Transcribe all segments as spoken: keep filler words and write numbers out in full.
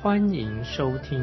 欢迎收听。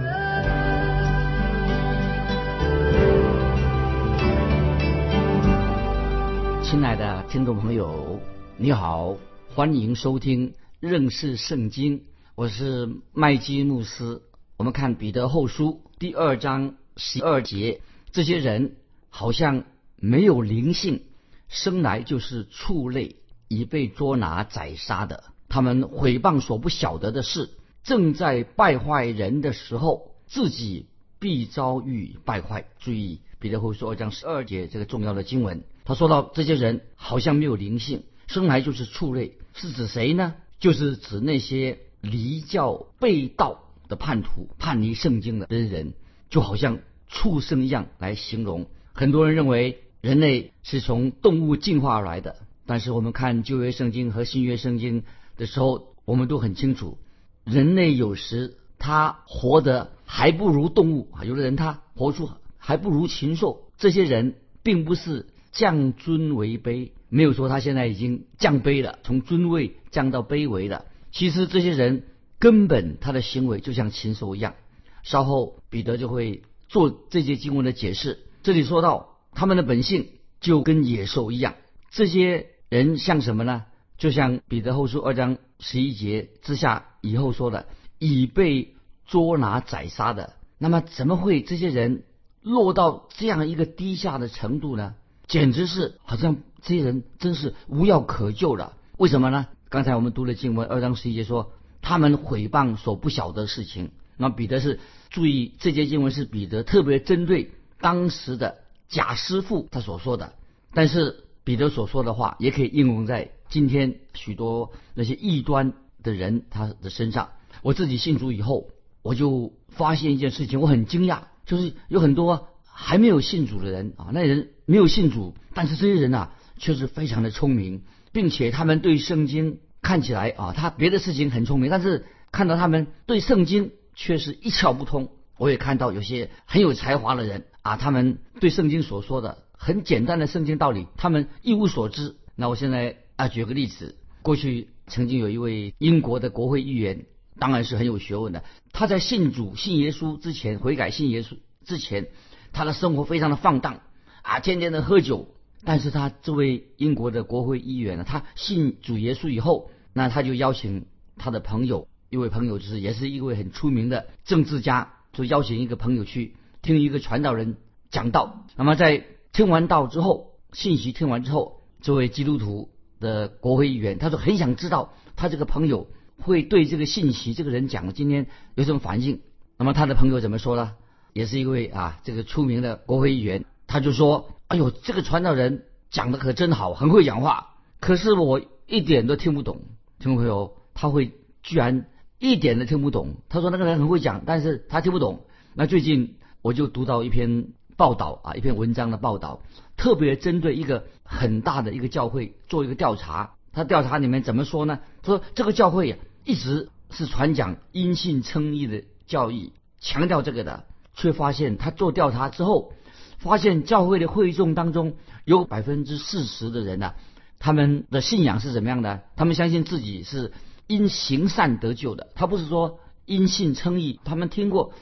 亲爱的听众朋友，你好，欢迎收听认识圣经，我是麦基牧师。我们看彼得后书第二章十二节，这些人好像没有灵性，生来就是畜类，已被捉拿宰杀的。他们毁谤所不晓得的事，正在败坏人的时候，自己必遭遇败坏。注意彼得后书二章十二节这个重要的经文，他说到这些人好像没有灵性，生来就是畜类，是指谁呢？就是指那些离教背道的叛徒，叛离圣经的人，就好像畜生一样来形容。很多人认为人类是从动物进化而来的，但是我们看旧约圣经和新约圣经的时候，我们都很清楚，人类有时他活得还不如动物，有的人他活出还不如禽兽。这些人并不是降尊为卑，没有说他现在已经降卑了，从尊位降到卑微了。其实这些人根本他的行为就像禽兽一样。稍后彼得就会做这些经文的解释。这里说到他们的本性就跟野兽一样。这些人像什么呢？就像彼得后书二章十一节之下以后说的，已被捉拿宰杀的。那么怎么会这些人落到这样一个低下的程度呢？简直是好像这些人真是无药可救了。为什么呢？刚才我们读了经文二章十一节说他们毁谤所不晓得的事情。那彼得是注意这节经文是彼得特别针对当时的假师傅他所说的，但是彼得所说的话也可以应用在今天许多那些异端的人他的身上。我自己信主以后，我就发现一件事情，我很惊讶，就是有很多还没有信主的人啊，那人没有信主，但是这些人啊却是非常的聪明，并且他们对圣经看起来啊，他别的事情很聪明，但是看到他们对圣经却是一窍不通。我也看到有些很有才华的人啊，他们对圣经所说的很简单的圣经道理他们一无所知。那我现在啊举个例子，过去曾经有一位英国的国会议员，当然是很有学问的，他在信主信耶稣之前，悔改信耶稣之前，他的生活非常的放荡啊，天天的喝酒。但是他这位英国的国会议员呢，他信主耶稣以后，那他就邀请他的朋友，一位朋友就是也是一位很出名的政治家，就邀请一个朋友去听一个传道人讲道。那么在听完道之后，信息听完之后，这位基督徒的国会议员他说很想知道他这个朋友会对这个信息这个人讲今天有什么反应。那么他的朋友怎么说呢？也是一位啊这个出名的国会议员，他就说，哎呦，这个传道人讲的可真好，很会讲话，可是我一点都听不懂。听众朋友，他会居然一点都听不懂。他说那个人很会讲，但是他听不懂。那最近我就读到一篇报道啊，一篇文章的报道，特别针对一个很大的一个教会做一个调查。他调查里面怎么说呢？他说这个教会啊，一直是传讲因信称义的教义，强调这个的，却发现他做调查之后，发现教会的会众当中有百分之四十的人呢、啊，他们的信仰是怎么样的？他们相信自己是因行善得救的，他不是说因信称义。他们听过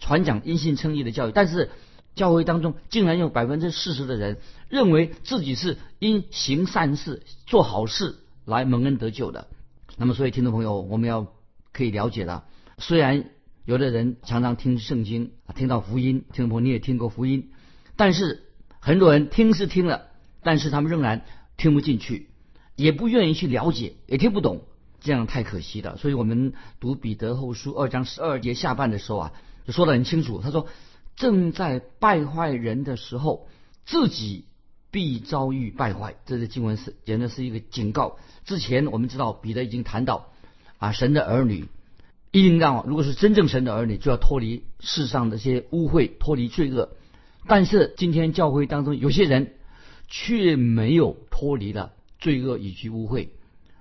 传讲因信称义的教育，但是教会当中竟然有百分之四十的人认为自己是因行善事做好事来蒙恩得救的。那么所以听众朋友，我们要可以了解了，虽然有的人常常听圣经听到福音，听众朋友你也听过福音，但是很多人听是听了，但是他们仍然听不进去，也不愿意去了解，也听不懂，这样太可惜了。所以我们读彼得后书二章十二节下半的时候啊，就说得很清楚，他说正在败坏人的时候，自己必遭遇败坏。这是经文是简直是一个警告。之前我们知道彼得已经谈到啊，神的儿女一定让如果是真正神的儿女，就要脱离世上的些污秽，脱离罪恶。但是今天教会当中有些人却没有脱离了罪恶以及污秽，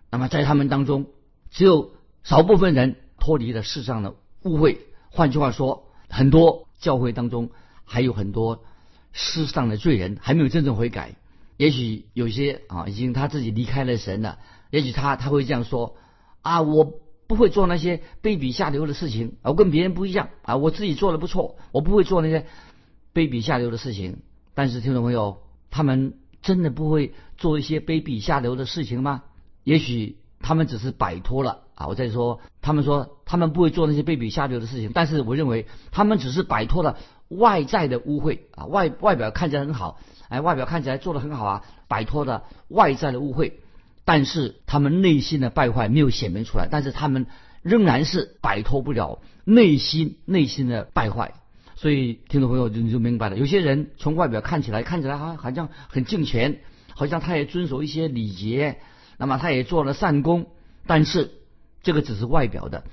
那么在他们当中只有少部分人脱离了世上的污秽。换句话说，很多教会当中还有很多世上的罪人还没有真正悔改。也许有些啊已经他自己离开了神了，也许他他会这样说啊，我不会做那些卑鄙下流的事情啊，我跟别人不一样啊，我自己做的不错，我不会做那些卑鄙下流的事情。但是听众朋友，他们真的不会做一些卑鄙下流的事情吗？也许他们只是摆脱了啊！我再说，他们说他们不会做那些卑鄙下流的事情，但是我认为他们只是摆脱了外在的污秽啊，外外表看起来很好，哎，外表看起来做得很好啊，摆脱了外在的污秽，但是他们内心的败坏没有显明出来，但是他们仍然是摆脱不了内心内心的败坏。所以听众朋友你就明白了，有些人从外表看起来看起来好像很敬虔，好像他也遵守一些礼节，那么他也做了善功，但是这个只是外表的，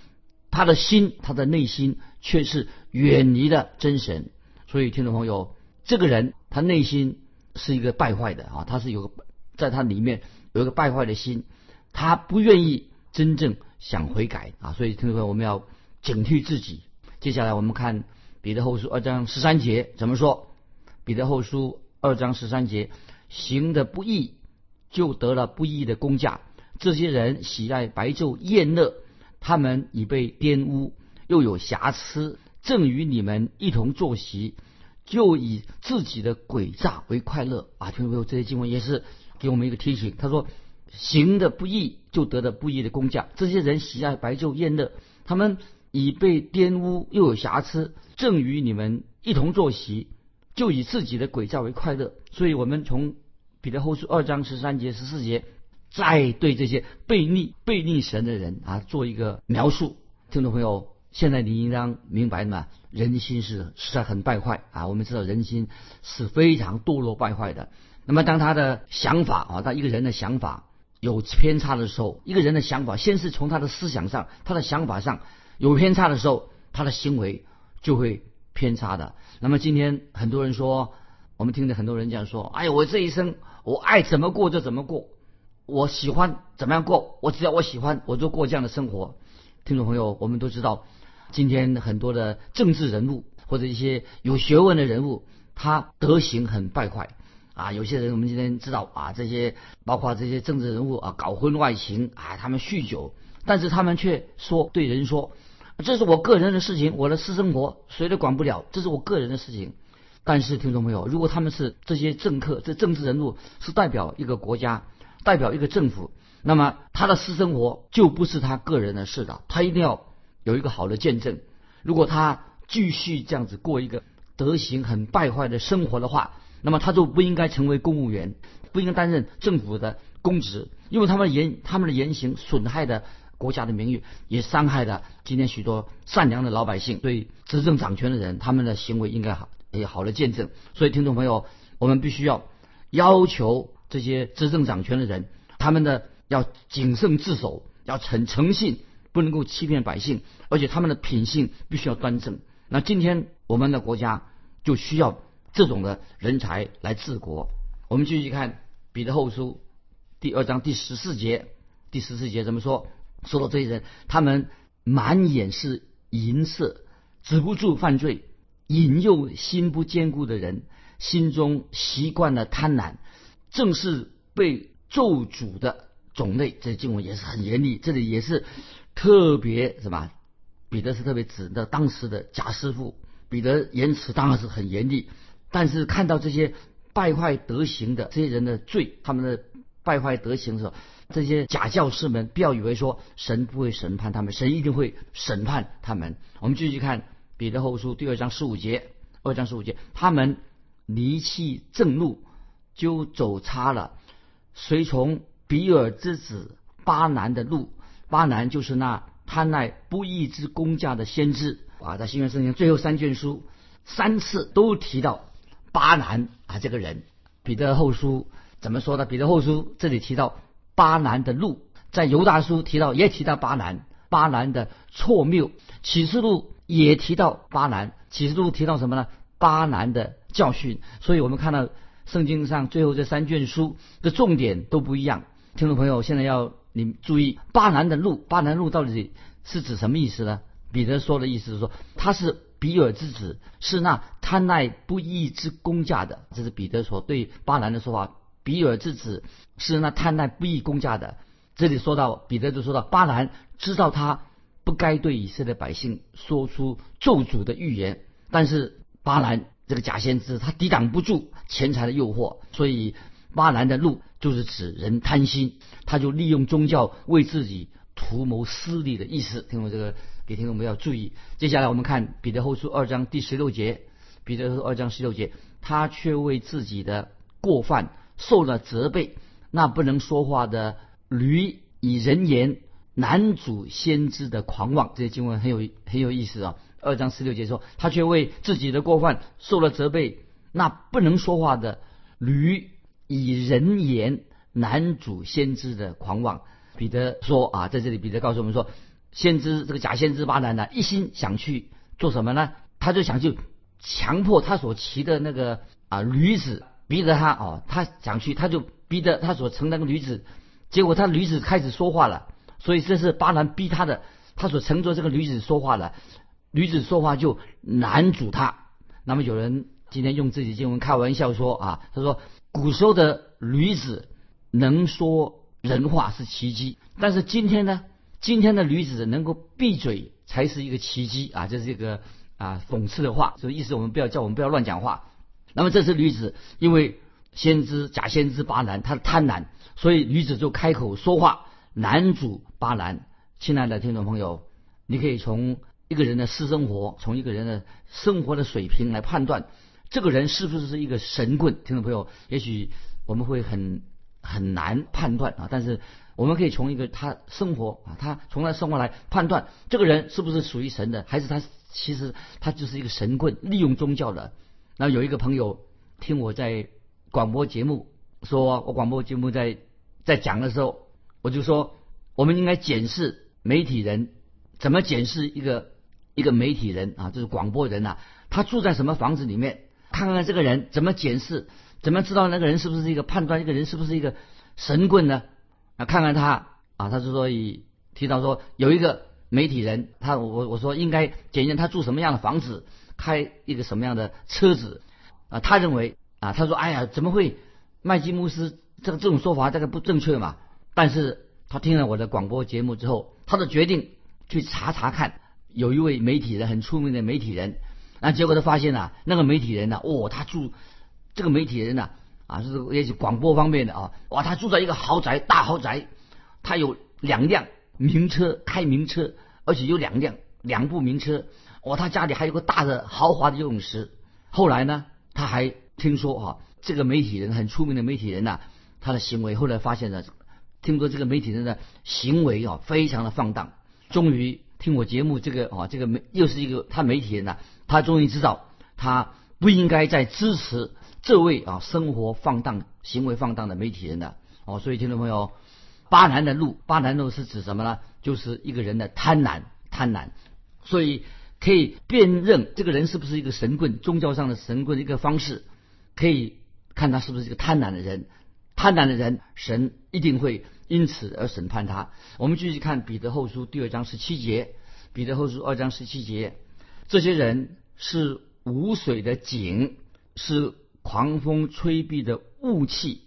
他的心他的内心却是远离了真神。所以听众朋友，这个人他内心是一个败坏的啊，他是有个在他里面有一个败坏的心，他不愿意真正想悔改啊。所以听众朋友，我们要警惕自己。接下来我们看彼得后书二章十三节怎么说？彼得后书二章十三节，行的不义就得了不义的工价。这些人喜爱白昼宴乐，他们已被玷污，又有瑕疵，正与你们一同坐席，就以自己的诡诈为快乐啊！听众朋友，这些经文也是给我们一个提醒。他说，行的不义就得了不义的工价。这些人喜爱白昼宴乐，他们已被玷污，又有瑕疵，正与你们一同坐席，就以自己的诡诈为快乐。所以我们从彼得后书二章十三节、十四节，再对这些悖逆、悖逆神的人啊做一个描述。听众朋友，现在你应当明白嘛，人心是实在很败坏啊！我们知道人心是非常堕落败坏的。那么当他的想法啊，当一个人的想法有偏差的时候，一个人的想法先是从他的思想上、他的想法上有偏差的时候，他的行为就会偏差的。那么今天很多人说，我们听着很多人这样说，哎呀，我这一生我爱怎么过就怎么过，我喜欢怎么样过，我只要我喜欢我就过这样的生活。听众朋友，我们都知道今天很多的政治人物或者一些有学问的人物，他德行很败坏啊。有些人我们今天知道啊，这些包括这些政治人物啊，搞婚外情啊，他们酗酒，但是他们却说对人说，这是我个人的事情，我的私生活谁都管不了，这是我个人的事情。但是听众朋友，如果他们是这些政客，这政治人物是代表一个国家，代表一个政府，那么他的私生活就不是他个人的事了，他一定要有一个好的见证。如果他继续这样子过一个德行很败坏的生活的话，那么他就不应该成为公务员，不应该担任政府的公职，因为他们的言他们的言行损害的国家的名誉，也伤害了今天许多善良的老百姓。对执政掌权的人，他们的行为应该好也好的见证。所以听众朋友，我们必须要要求这些执政掌权的人，他们的要谨慎自守，要很诚信，不能够欺骗百姓，而且他们的品性必须要端正。那今天我们的国家就需要这种的人才来治国。我们继续看彼得后书第二章第十四节，第十四节怎么说？说到这些人，他们满眼是淫色，止不住犯罪，引诱心不坚固的人，心中习惯了贪婪，正是被咒诅的种类。这经文也是很严厉，这里也是特别什么？彼得是特别指的当时的假师傅。彼得言辞当然是很严厉，但是看到这些败坏德行的这些人的罪，他们的败坏德行的时候，这些假教师们不要以为说神不会审判他们，神一定会审判他们。我们继续看彼得后书第二章十五节，二章十五节，他们离弃正路，就走差了，随从比尔之子巴南的路。巴南就是那贪爱不义之工价的先知啊。在新约圣经最后三卷书三次都提到巴南啊这个人。彼得后书怎么说呢？彼得后书这里提到巴南的路，在犹大书提到也提到巴南，巴兰的错谬。启示录也提到巴兰，启示录提到什么呢？巴兰的教训。所以我们看到圣经上最后这三卷书的重点都不一样。听众朋友，现在要你注意，巴兰的路，巴兰路到底是指什么意思呢？彼得说的意思是说，他是比尔之子，是那贪爱不义之工价的。这是彼得所对巴兰的说法，比尔之子是那贪爱不义工价的。这里说到彼得就说到巴兰知道他不该对以色列百姓说出咒诅的预言，但是巴兰这个假先知他抵挡不住钱财的诱惑，所以巴兰的路就是指人贪心，他就利用宗教为自己图谋私利的意思。听我这个给听众们要注意。接下来我们看彼得后书二章第十六节，彼得后书二章十六节，他却为自己的过犯受了责备，那不能说话的驴以人言难阻先知的狂妄。这些经文很有很有意思啊。二章十六节说，他却为自己的过犯受了责备，那不能说话的驴以人言难阻先知的狂妄。彼得说啊，在这里彼得告诉我们说，先知这个假先知巴兰呢、啊，一心想去做什么呢？他就想去强迫他所骑的那个啊驴子，逼着他啊，他想去，他就逼着他所乘那个驴子，结果他驴子开始说话了，所以这是巴兰逼他的，他所乘坐这个驴子说话了，驴子说话就难阻他。那么有人今天用自己经文开玩笑说啊，他说古时候的驴子能说人话是奇迹，但是今天呢，今天的驴子能够闭嘴才是一个奇迹啊！这是一个啊讽刺的话，所以意思我们不要叫我们不要乱讲话。那么这是驴子，因为先知假先知巴兰他贪婪，所以驴子就开口说话，难阻巴兰。亲爱的听众朋友，你可以从一个人的私生活，从一个人的生活的水平来判断这个人是不是一个神棍。听众朋友，也许我们会很。很难判断啊，但是我们可以从一个他生活啊，他从他生活来判断这个人是不是属于神的，还是他其实他就是一个神棍，利用宗教的。那有一个朋友听我在广播节目说，我广播节目在在讲的时候，我就说我们应该检视媒体人，怎么检视一个一个媒体人啊，就是广播人啊，他住在什么房子里面，看看这个人怎么检视。怎么知道那个人是不是一个判断一个人是不是一个神棍呢？啊，看看他啊，他之所以提到说有一个媒体人，他我我说应该检验他住什么样的房子，开一个什么样的车子啊。他认为啊，他说哎呀，怎么会麦基牧师这个这种说法大概不正确嘛？但是他听了我的广播节目之后，他就决定去查查看，有一位媒体人很出名的媒体人，那结果他发现啊，那个媒体人呢、啊，哦，他住。这个媒体人呢、啊，啊，就是也许广播方面的啊，哇，他住在一个豪宅，大豪宅，他有两辆名车，开名车，而且有两辆两部名车，哇，他家里还有个大的豪华的游泳池。后来呢，他还听说啊，这个媒体人很出名的媒体人呐、啊，他的行为后来发现了，听说这个媒体人的行为啊，非常的放荡。终于听我节目这个啊，这个媒又是一个他媒体人呐、啊，他终于知道他不应该再支持。这位啊，生活放荡、行为放荡的媒体人的哦，所以听众朋友，巴兰的路，巴兰路是指什么呢？就是一个人的贪婪，贪婪。所以可以辨认这个人是不是一个神棍，宗教上的神棍的一个方式，可以看他是不是一个贪婪的人。贪婪的人，神一定会因此而审判他。我们继续看彼得后书第二章十七节，彼得后书二章十七节，这些人是无水的井，是狂风吹避的雾气，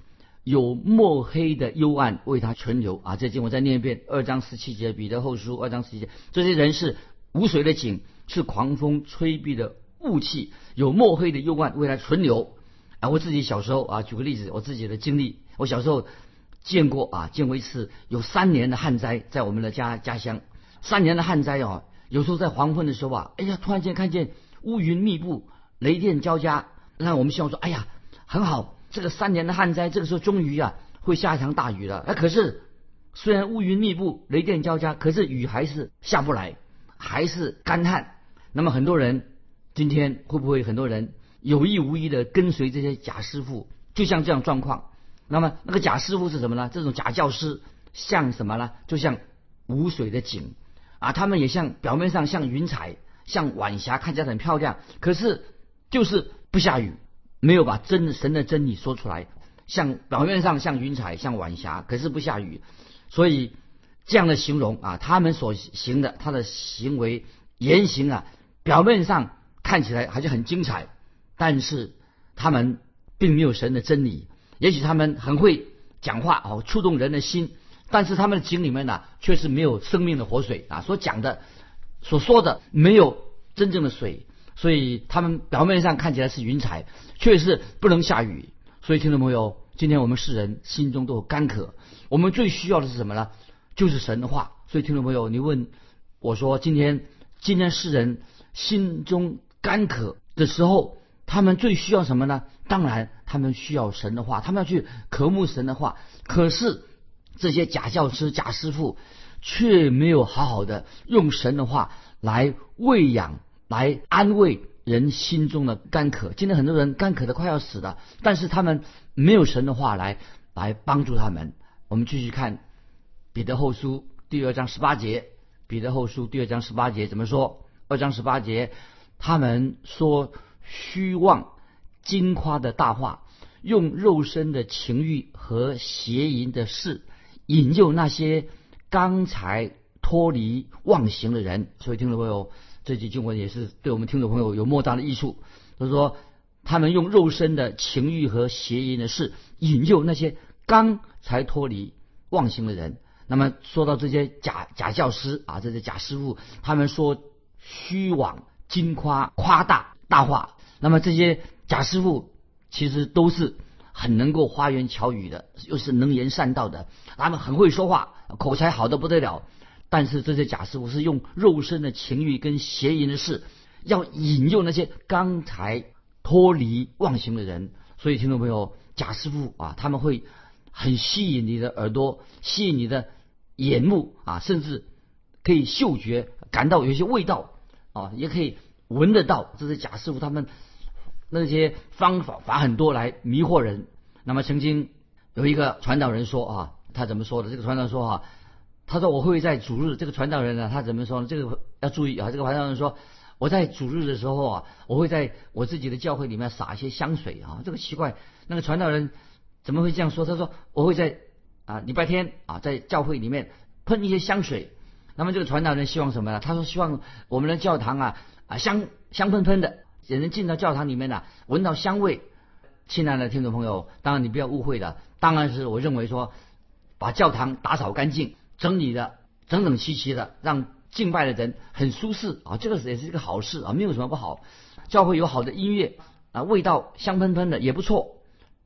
有墨黑的幽暗为他存留啊！这经我再念一遍，二章十七节，彼得后书二章十七节，这些人是无水的井，是狂风吹避的雾气，有墨黑的幽暗为他存留啊！我自己小时候啊，举个例子，我自己的经历，我小时候见过啊，见过一次有三年的旱灾，在我们的家家乡，三年的旱灾啊，有时候在黄昏的时候啊，哎呀，突然间看见乌云密布，雷电交加。那我们希望说，哎呀，很好，这个三年的旱灾，这个时候终于啊会下一场大雨了。哎，可是虽然乌云密布、雷电交加，可是雨还是下不来，还是干旱。那么很多人今天会不会很多人有意无意的跟随这些假师傅，就像这样状况？那么那个假师傅是什么呢？这种假教师像什么呢？就像无水的井。啊，他们也像表面上像云彩、像晚霞，看起来很漂亮，可是就是不下雨，没有把真神的真理说出来。像表面上像云彩、像晚霞，可是不下雨，所以这样的形容啊，他们所行的，他的行为言行啊，表面上看起来好像很精彩，但是他们并没有神的真理。也许他们很会讲话哦，触动人的心，但是他们的井里面呢、啊，却是没有生命的活水啊，所讲的、所说的没有真正的水，所以他们表面上看起来是云彩，却是不能下雨。所以听众朋友，今天我们世人心中都有干渴，我们最需要的是什么呢？就是神的话。所以听众朋友，你问我说，今天今天世人心中干渴的时候，他们最需要什么呢？当然他们需要神的话，他们要去渴慕神的话。可是这些假教师、假师傅却没有好好的用神的话来喂养、来安慰人心中的干渴。今天很多人干渴的快要死了，但是他们没有神的话来来帮助他们。我们继续看彼得后书第二章十八节，彼得后书第二章十八节怎么说？二章十八节，他们说虚妄矜夸的大话，用肉身的情欲和邪淫的事引诱那些刚才脱离妄行的人。所以听众朋友，这句经文也是对我们听众朋友有莫大的益处。就是说他们用肉身的情欲和邪淫的事引诱那些刚才脱离妄行的人。那么说到这些假假教师啊，这些假师傅，他们说虚妄、矜夸、夸大大话。那么这些假师傅其实都是很能够花言巧语的，又是能言善道的，他们很会说话，口才好得不得了。但是这些假师傅是用肉身的情欲跟邪淫的事，要引诱那些刚才脱离妄行的人。所以听众朋友，假师傅啊，他们会很吸引你的耳朵，吸引你的眼目啊，甚至可以嗅觉感到有些味道啊，也可以闻得到。这些假师傅他们那些方法法很多来迷惑人。那么曾经有一个传道人说啊，他怎么说的？这个传道人说啊，他说我会在主日。这个传道人呢、啊，他怎么说呢？这个要注意啊。这个传道人说，我在主日的时候啊，我会在我自己的教会里面撒一些香水啊。这个奇怪，那个传道人怎么会这样说？他说我会在啊礼拜天啊在教会里面喷一些香水。那么这个传道人希望什么呢？他说希望我们的教堂啊啊香香喷喷的。也能进到教堂里面呢、啊，闻到香味。亲爱的听众朋友，当然你不要误会了，当然是我认为说，把教堂打扫干净、整理的整整齐齐的，让敬拜的人很舒适啊，这个也是一个好事啊，没有什么不好。教会有好的音乐啊，味道香喷喷的也不错。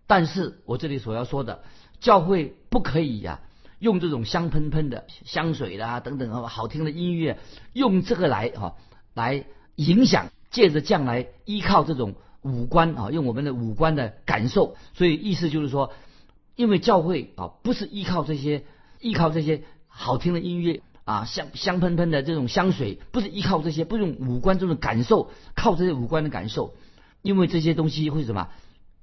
但是我这里所要说的，教会不可以呀、啊，用这种香喷喷的香水啦、啊、等等啊好听的音乐，用这个来哈、啊、来影响。借着将来依靠这种五官啊，用我们的五官的感受，所以意思就是说，因为教会啊不是依靠这些依靠这些好听的音乐啊，香香喷喷的这种香水，不是依靠这些，不用五官这种感受，靠这些五官的感受，因为这些东西会什么？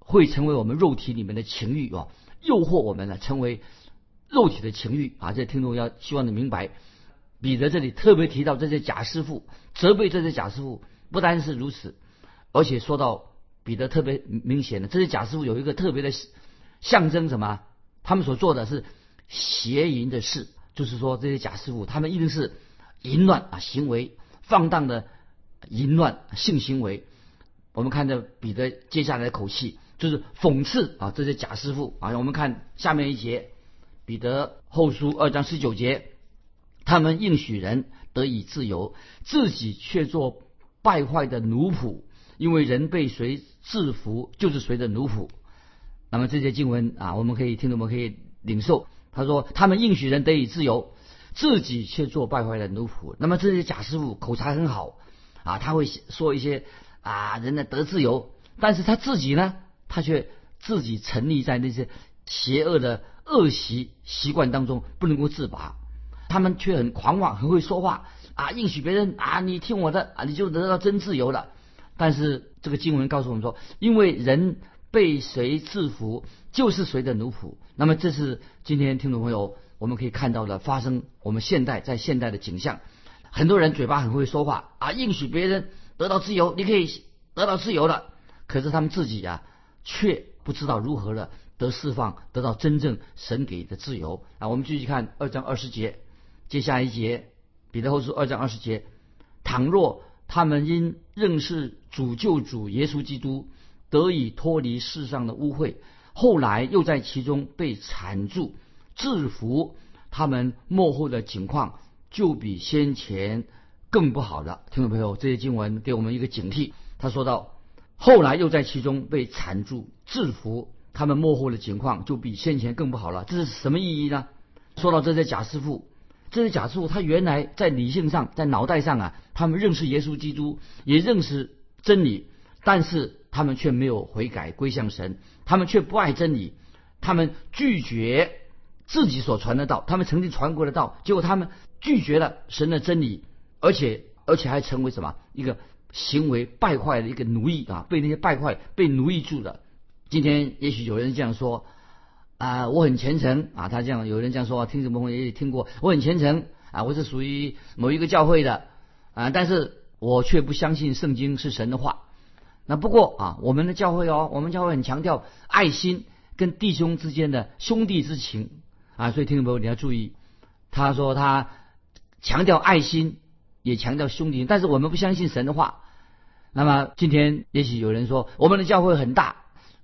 会成为我们肉体里面的情欲啊，诱惑我们呢、啊，成为肉体的情欲啊。这听众要希望你明白，彼得这里特别提到这些假师傅，责备这些假师傅。不单是如此，而且说到彼得特别明显的，这些假师傅有一个特别的象征，什么？他们所做的是邪淫的事，就是说这些假师傅他们一定是淫乱啊行为，放荡的淫乱性行为。我们看着彼得接下来的口气，就是讽刺啊这些假师傅啊。我们看下面一节，彼得后书二章十九节，他们应许人得以自由，自己却做败坏的奴仆，因为人被谁制服，就是谁的奴仆。那么这些经文啊，我们可以听众们可以领受。他说，他们应许人得以自由，自己却做败坏的奴仆。那么这些假师傅口才很好啊，他会说一些啊人的得自由，但是他自己呢，他却自己沉溺在那些邪恶的恶习习惯当中，不能够自拔。他们却很狂妄，很会说话。啊，应许别人啊，你听我的啊，你就得到真自由了。但是这个经文告诉我们说，因为人被谁制服，就是谁的奴仆。那么这是今天听众朋友我们可以看到的发生我们现代在现代的景象，很多人嘴巴很会说话啊，应许别人得到自由，你可以得到自由了，可是他们自己啊却不知道如何了得释放，得到真正神给的自由啊。我们继续看二章二十节，接下一节彼得后书二章二十节，倘若他们因认识主救主耶稣基督，得以脱离世上的污秽，后来又在其中被缠住制服，他们末后的情况就比先前更不好了。听众朋友，这些经文给我们一个警惕，他说到后来又在其中被缠住制服，他们末后的情况就比先前更不好了，这是什么意义呢？说到这些假师傅，这些假师傅他原来在理性上，在脑袋上啊，他们认识耶稣基督，也认识真理，但是他们却没有悔改归向神，他们却不爱真理，他们拒绝自己所传的道，他们曾经传过的道，结果他们拒绝了神的真理，而且而且还成为什么一个行为败坏的一个奴役啊，被那些败坏被奴役住了。今天也许有人这样说啊、呃，我很虔诚啊，他这样有人这样说，听众朋友也听过，我很虔诚啊，我是属于某一个教会的啊，但是我却不相信圣经是神的话。那不过啊，我们的教会哦，我们教会很强调爱心跟弟兄之间的兄弟之情啊，所以听众朋友你要注意，他说他强调爱心，也强调兄弟，但是我们不相信神的话。那么今天也许有人说，我们的教会很大，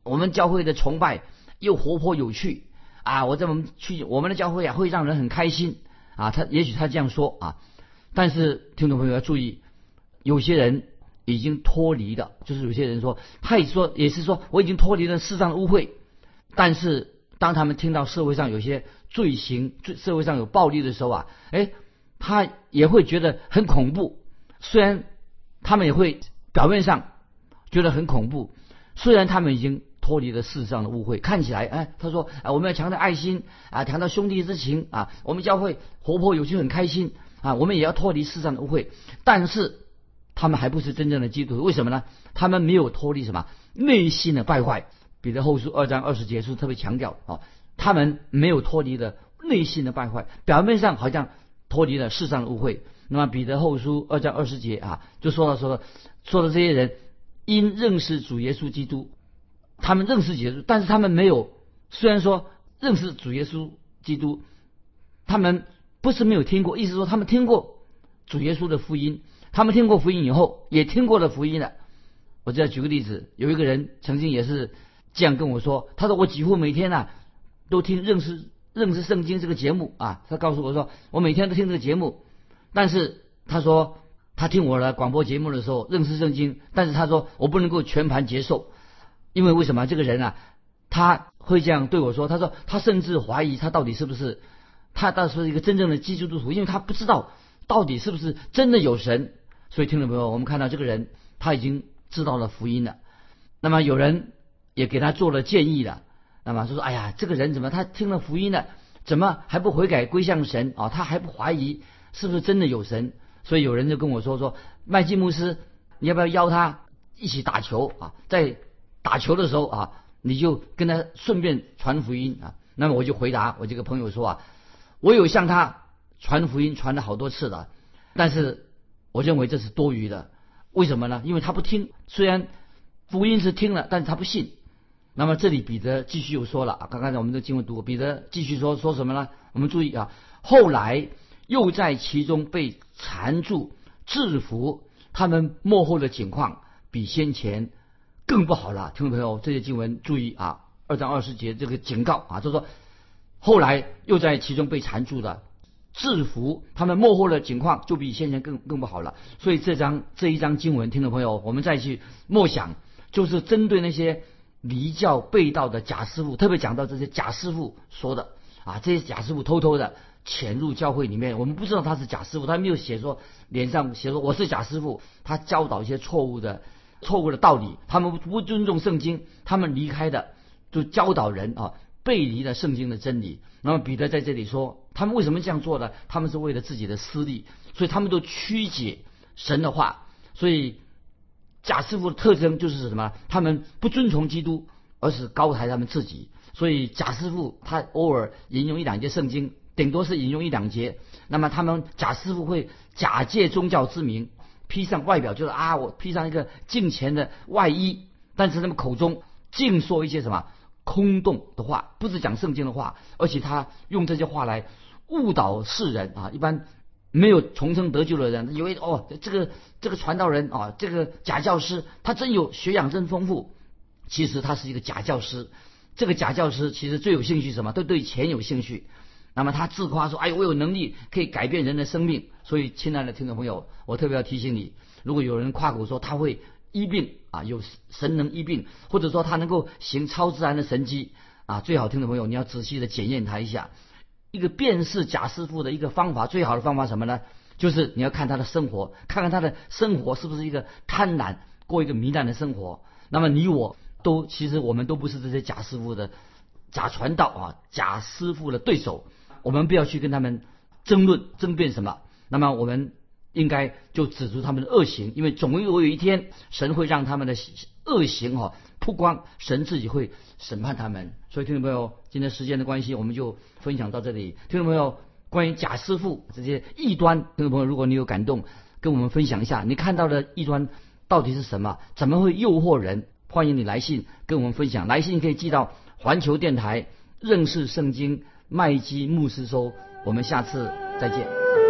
我们教会的崇拜又活泼有趣啊，我这么去我们的教会啊会让人很开心啊，他也许他这样说啊，但是听众朋友要注意，有些人已经脱离了，就是有些人说他也说也是说我已经脱离了世上的污秽，但是当他们听到社会上有些罪行，社会上有暴力的时候啊，哎，他也会觉得很恐怖。虽然他们也会表面上觉得很恐怖，虽然他们已经脱离了世上的污秽，看起来哎，他说啊，我们要强调爱心啊，强调兄弟之情啊，我们教会活泼有趣很开心啊，我们也要脱离世上的污秽，但是他们还不是真正的基督徒，为什么呢？他们没有脱离什么内心的败坏。彼得后书二章二十节是特别强调啊，他们没有脱离的内心的败坏，表面上好像脱离了世上的污秽。那么彼得后书二章二十节啊，就说到说到说到这些人因认识主耶稣基督，他们认识耶稣，但是他们没有，虽然说认识主耶稣基督，他们不是没有听过，意思说他们听过主耶稣的福音。他们听过福音以后，也听过了福音了。我再举个例子，有一个人曾经也是这样跟我说，他说我几乎每天啊都听认识认识圣经这个节目啊，他告诉我说我每天都听这个节目，但是他说他听我的广播节目的时候认识圣经，但是他说我不能够全盘接受，因为为什么这个人啊他会这样对我说，他说他甚至怀疑他到底是不是他到底是一个真正的基督徒，因为他不知道到底是不是真的有神。所以听众朋友，我们看到这个人他已经知道了福音了，那么有人也给他做了建议了，那么就说哎呀，这个人怎么他听了福音了，怎么还不悔改归向神啊、哦？他还不怀疑是不是真的有神。所以有人就跟我说说麦基牧师，你要不要邀他一起打球啊？在打球的时候啊，你就跟他顺便传福音啊。那么我就回答我这个朋友说啊，我有向他传福音传了好多次了，但是我认为这是多余的。为什么呢？因为他不听，虽然福音是听了，但是他不信。那么这里彼得继续又说了啊，刚刚才我们的经文读过，彼得继续说说什么呢？我们注意啊，后来又在其中被缠住制服，他们末后的情况比先前更不好了。听众朋友，这些经文注意啊，二章二十节这个警告啊，就说后来又在其中被缠住的制服，他们末后的情况就比先前更更不好了。所以这章这一章经文，听众朋友，我们再去默想，就是针对那些离教背道的假师傅，特别讲到这些假师傅说的啊，这些假师傅偷偷的潜入教会里面，我们不知道他是假师傅，他没有写说脸上写说我是假师傅，他教导一些错误的错误的道理，他们不尊重圣经，他们离开的就教导人啊，背离了圣经的真理。那么彼得在这里说，他们为什么这样做呢？他们是为了自己的私利，所以他们都曲解神的话。所以假师傅的特征就是什么？他们不遵从基督，而是高抬他们自己。所以假师傅他偶尔引用一两节圣经，顶多是引用一两节。那么他们假师傅会假借宗教之名，披上外表就是啊，我披上一个敬虔的外衣，但是他们口中净说一些什么空洞的话，不只讲圣经的话，而且他用这些话来误导世人啊。一般没有重生得救的人以为哦，这个这个传道人啊，这个假教师他真有学养，真丰富，其实他是一个假教师。这个假教师其实最有兴趣什么？都对钱有兴趣。那么他自夸说：“哎呦，我有能力可以改变人的生命。”所以，亲爱的听众朋友，我特别要提醒你：如果有人夸口说他会医病啊，有神能医病，或者说他能够行超自然的神迹啊，最好听众朋友你要仔细的检验他一下。一个辨识假师傅的一个方法，最好的方法什么呢？就是你要看他的生活，看看他的生活是不是一个贪婪过一个糜烂的生活。那么你我都其实我们都不是这些假师傅的假传道啊，假师傅的对手。我们不要去跟他们争论争辩什么，那么我们应该就指出他们的恶行，因为总有有一天神会让他们的恶行哈、啊、曝光，神自己会审判他们。所以听众朋友，今天时间的关系，我们就分享到这里。听众朋友，关于假师傅这些异端，听众朋友，如果你有感动，跟我们分享一下你看到的异端到底是什么，怎么会诱惑人？欢迎你来信跟我们分享，来信可以寄到环球电台认识圣经麦基牧师收。我们下次再见。